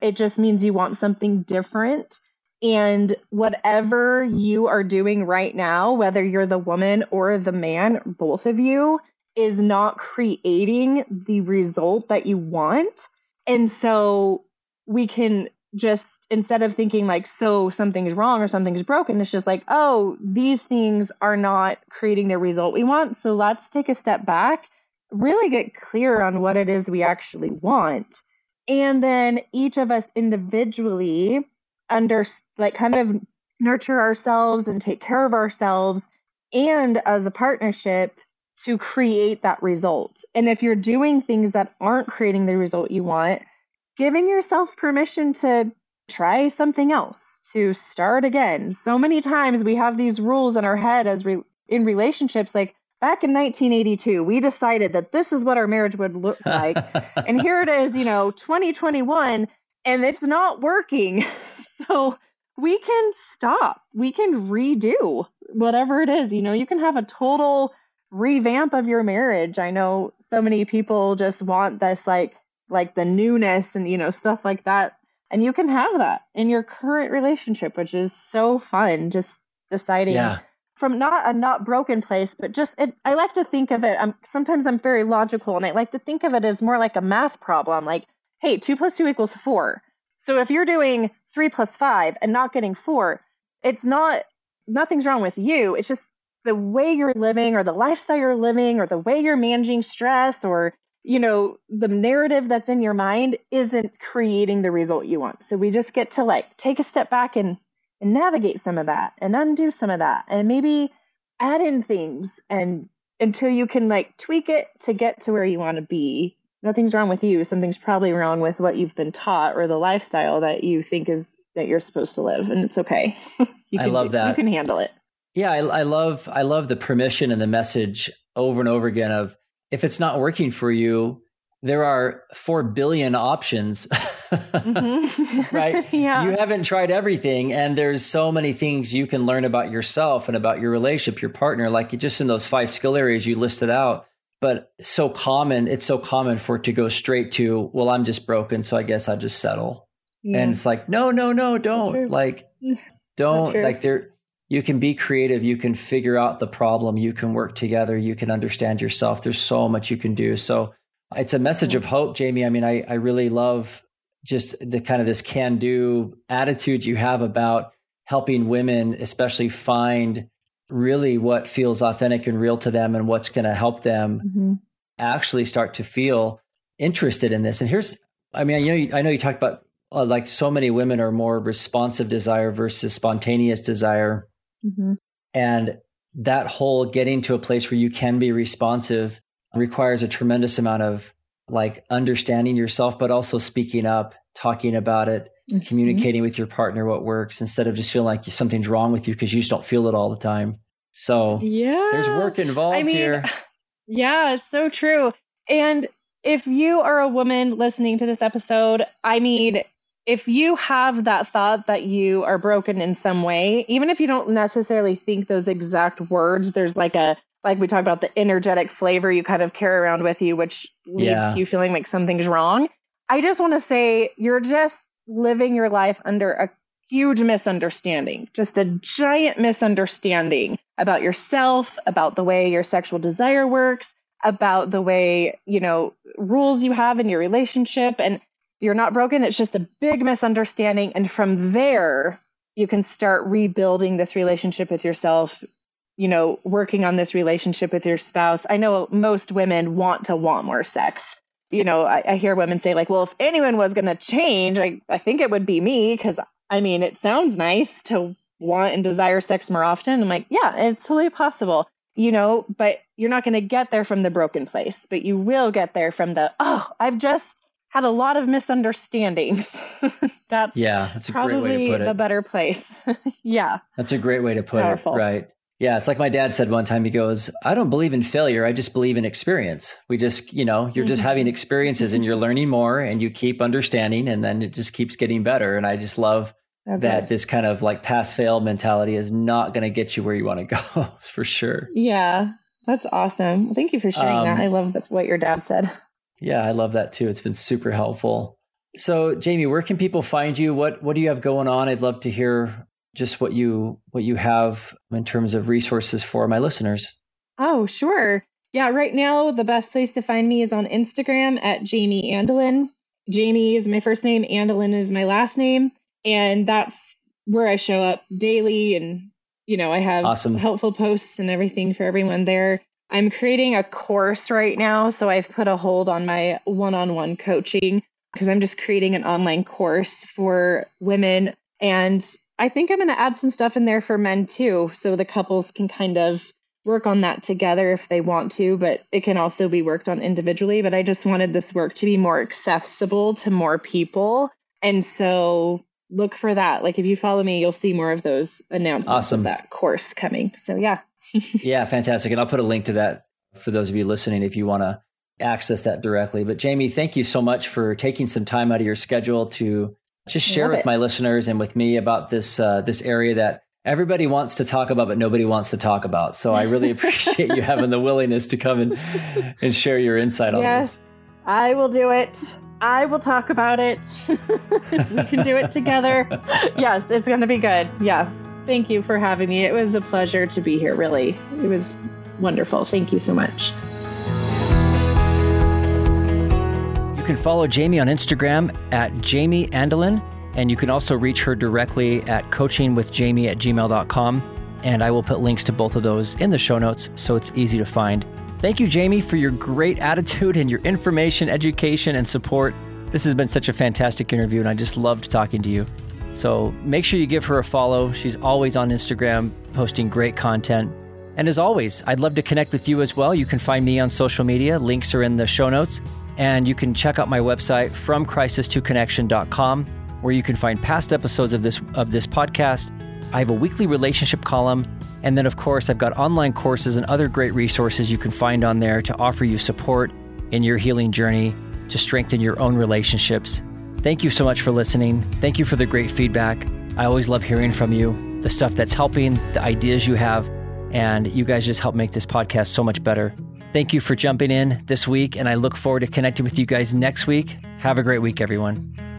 It just means you want something different. And whatever you are doing right now, whether you're the woman or the man, both of you, is not creating the result that you want. And so we can just, instead of thinking like, so something's wrong or something's broken, it's just like, oh, these things are not creating the result we want. So let's take a step back, really get clear on what it is we actually want. And then each of us individually under like kind of nurture ourselves and take care of ourselves and as a partnership to create that result. And if you're doing things that aren't creating the result you want, giving yourself permission to try something else, to start again. So many times we have these rules in our head as re- in relationships, like back in nineteen eighty-two, we decided that this is what our marriage would look like. And here it is, you know, twenty twenty-one, and it's not working. So we can stop. We can redo whatever it is. You know, you can have a total revamp of your marriage. I know so many people just want this like like the newness and, you know, stuff like that. And you can have that in your current relationship, which is so fun. Just deciding yeah. from not a not broken place, but just it, I like to think of it. I'm, sometimes I'm very logical and I like to think of it as more like a math problem. Like, hey, two plus two equals four. So if you're doing three plus five and not getting four, it's not, nothing's wrong with you. It's just the way you're living or the lifestyle you're living or the way you're managing stress or, you know, the narrative that's in your mind isn't creating the result you want. So we just get to like take a step back and, and navigate some of that and undo some of that and maybe add in things and until you can like tweak it to get to where you want to be. Nothing's wrong with you. Something's probably wrong with what you've been taught or the lifestyle that you think is that you're supposed to live. And it's okay. you can, I love that. You can handle it. Yeah, I, I love I love the permission and the message over and over again of if it's not working for you, there are four billion options, mm-hmm. right? Yeah. You haven't tried everything, and there's so many things you can learn about yourself and about your relationship, your partner, like just in those five skill areas you listed out. But so common, it's so common for it to go straight to, well, I'm just broken, so I guess I just settle. Yeah. And it's like, no, no, no, don't like, don't like there. You can be creative. You can figure out the problem. You can work together. You can understand yourself. There's so much you can do. So it's a message of hope, Jamie. I mean, I, I really love just the kind of this can-do attitude you have about helping women, especially find really what feels authentic and real to them and what's going to help them mm-hmm. actually start to feel interested in this. And here's, I mean, you know, I know you talked about uh, like so many women are more responsive desire versus spontaneous desire. Mm-hmm. And that whole getting to a place where you can be responsive requires a tremendous amount of like understanding yourself, but also speaking up, talking about it, mm-hmm. communicating with your partner what works instead of just feeling like something's wrong with you because you just don't feel it all the time. So yeah. there's work involved I mean, here. Yeah, it's so true. And if you are a woman listening to this episode, I mean, if you have that thought that you are broken in some way, even if you don't necessarily think those exact words, there's like a, like we talked about the energetic flavor you kind of carry around with you, which leads yeah. to you feeling like something's wrong. I just want to say you're just living your life under a huge misunderstanding, just a giant misunderstanding about yourself, about the way your sexual desire works, about the way, you know, rules you have in your relationship. And you're not broken. It's just a big misunderstanding. And from there, you can start rebuilding this relationship with yourself, you know, working on this relationship with your spouse. I know most women want to want more sex. You know, I, I hear women say like, well, if anyone was going to change, I, I think it would be me. Cause I mean, it sounds nice to want and desire sex more often. I'm like, yeah, it's totally possible, you know, but you're not going to get there from the broken place, but you will get there from the, oh, I've just had a lot of misunderstandings. That's, yeah, that's a probably great way to put it. The better place. Yeah. That's a great way to put Powerful. It. Right. Yeah. It's like my dad said one time, he goes, I don't believe in failure. I just believe in experience. We just, you know, you're mm-hmm. just having experiences and you're learning more and you keep understanding and then it just keeps getting better. And I just love okay. that this kind of like pass fail mentality is not going to get you where you want to go for sure. Yeah. That's awesome. Thank you for sharing um, that. I love the, what your dad said. Yeah, I love that too. It's been super helpful. So, Jamie, where can people find you? What What do you have going on? I'd love to hear just what you what you have in terms of resources for my listeners. Oh, sure. Yeah, right now the best place to find me is on Instagram at Jamie Andelin. Jamie is my first name. Andelin is my last name, and that's where I show up daily. And you know, I have awesome. Helpful posts and everything for everyone there. I'm creating a course right now. So I've put a hold on my one-on-one coaching because I'm just creating an online course for women. And I think I'm going to add some stuff in there for men too. So the couples can kind of work on that together if they want to, but it can also be worked on individually. But I just wanted this work to be more accessible to more people. And so look for that. Like if you follow me, you'll see more of those announcements awesome. Of that course coming. So yeah. Yeah, fantastic. And I'll put a link to that for those of you listening if you want to access that directly. But Jamie, thank you so much for taking some time out of your schedule to just share with it. My listeners and with me about this uh, this area that everybody wants to talk about, but nobody wants to talk about. So I really appreciate you having the willingness to come and, and share your insight on yes, this. I will do it. I will talk about it. We can do it together. Yes, it's going to be good. Yeah. Thank you for having me. It was a pleasure to be here, really. It was wonderful. Thank you so much. You can follow Jamie on Instagram at Jamie Andelin, and you can also reach her directly at coachingwithjamie at gmail dot com. And I will put links to both of those in the show notes so it's easy to find. Thank you, Jamie, for your great attitude and your information, education, and support. This has been such a fantastic interview, and I just loved talking to you. So make sure you give her a follow. She's always on Instagram posting great content. And as always, I'd love to connect with you as well. You can find me on social media. Links are in the show notes. And you can check out my website, from crisis to connection dot com, where you can find past episodes of this, of this podcast. I have a weekly relationship column. And then, of course, I've got online courses and other great resources you can find on there to offer you support in your healing journey to strengthen your own relationships. Thank you so much for listening. Thank you for the great feedback. I always love hearing from you, the stuff that's helping, the ideas you have, and you guys just help make this podcast so much better. Thank you for jumping in this week, and I look forward to connecting with you guys next week. Have a great week, everyone.